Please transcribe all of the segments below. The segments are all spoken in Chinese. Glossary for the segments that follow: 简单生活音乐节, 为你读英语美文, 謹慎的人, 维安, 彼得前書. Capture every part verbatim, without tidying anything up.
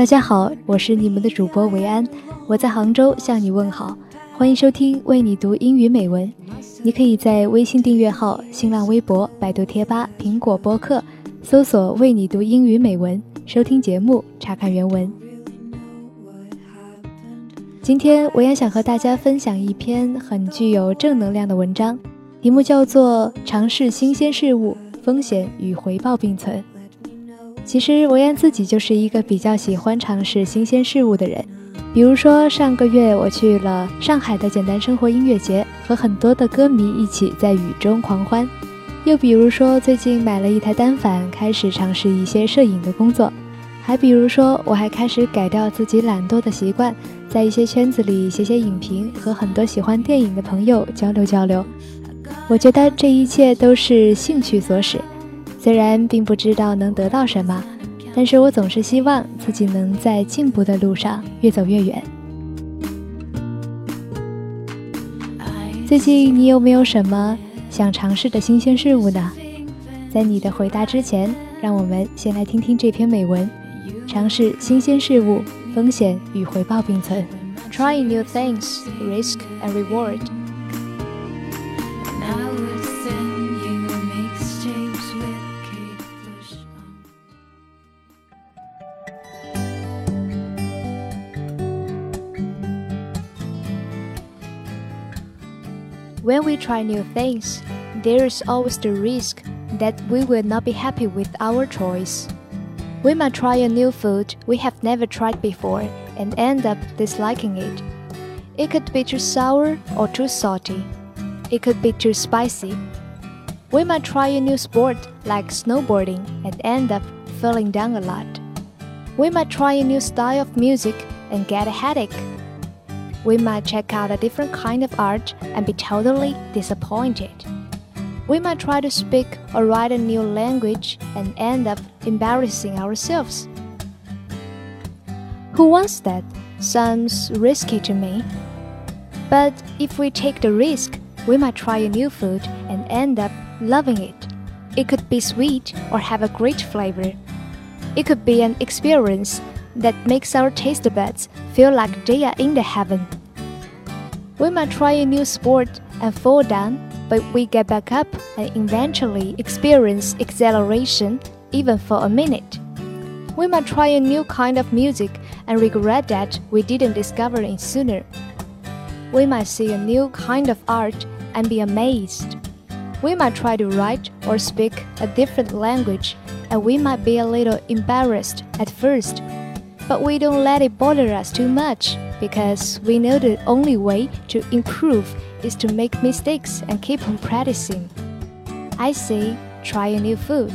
大家好，我是你们的主播维安，我在杭州向你问好，欢迎收听为你读英语美文。你可以在微信订阅号、新浪微博、百度贴吧、苹果播客搜索为你读英语美文，收听节目，查看原文。今天维安想和大家分享一篇很具有正能量的文章，题目叫做尝试新鲜事物，风险与回报并存。其实维安自己就是一个比较喜欢尝试新鲜事物的人，比如说上个月我去了上海的简单生活音乐节，和很多的歌迷一起在雨中狂欢，又比如说最近买了一台单反，开始尝试一些摄影的工作，还比如说我还开始改掉自己懒惰的习惯，在一些圈子里写写影评，和很多喜欢电影的朋友交流交流。我觉得这一切都是兴趣所使，虽然并不知道能得到什么，但是我总是希望自己能在进步的路上越走越远。最近你有没有什么想尝试的新鲜事物呢？在你的回答之前，让我们先来听听这篇美文，尝试新鲜事物，风险与回报并存。 Trying new things, risk and reward.When we try new things, there is always the risk that we will not be happy with our choice. We might try a new food we have never tried before and end up disliking it. It could be too sour or too salty. It could be too spicy. We might try a new sport like snowboarding and end up falling down a lot. We might try a new style of music and get a headache.We might check out a different kind of art and be totally disappointed. We might try to speak or write a new language and end up embarrassing ourselves. Who wants that? Sounds risky to me. But if we take the risk, we might try a new food and end up loving it. It could be sweet or have a great flavor. It could be an experience that makes our taste buds feel like they are in the heaven. We might try a new sport and fall down, but we get back up and eventually experience exhilaration, even for a minute. We might try a new kind of music and regret that we didn't discover it sooner. We might see a new kind of art and be amazed. We might try to write or speak a different language, and we might be a little embarrassed at first.But we don't let it bother us too much, because we know the only way to improve is to make mistakes and keep on practicing. I say, try a new food,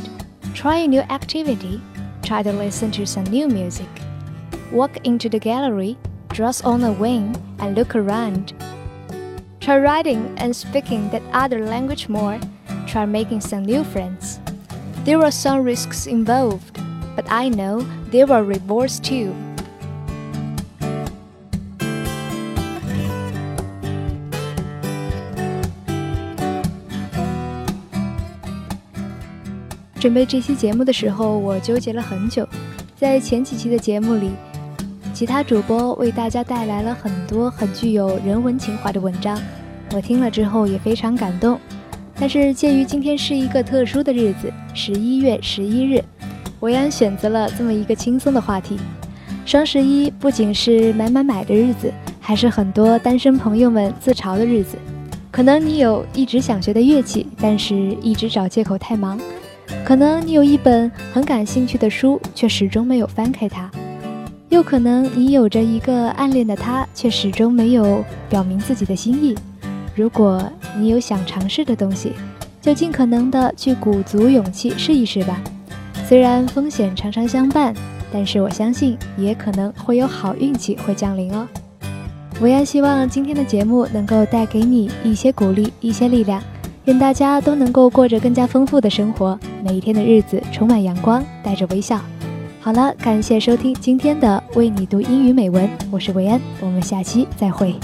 try a new activity, try to listen to some new music. Walk into the gallery, dress on a whim, and look around. Try writing and speaking that other language more, try making some new friends. There are some risks involved, but I know.There are rewards too. 准备这期节目的时候，我纠结了很久。在前几期的节目里，其他主播为大家带来了很多很具有人文情怀的文章，我听了之后也非常感动。但是鉴于今天是一个特殊的日子，十一月十一日。维安选择了这么一个轻松的话题，双十一不仅是买买买的日子，还是很多单身朋友们自嘲的日子。可能你有一直想学的乐器，但是一直找借口太忙；可能你有一本很感兴趣的书，却始终没有翻开它；又可能你有着一个暗恋的他，却始终没有表明自己的心意。如果你有想尝试的东西，就尽可能的去鼓足勇气试一试吧。虽然风险常常相伴，但是我相信也可能会有好运气会降临哦。维安希望今天的节目能够带给你一些鼓励，一些力量，愿大家都能够过着更加丰富的生活，每一天的日子充满阳光，带着微笑。好了，感谢收听今天的为你读英语美文，我是维安，我们下期再会。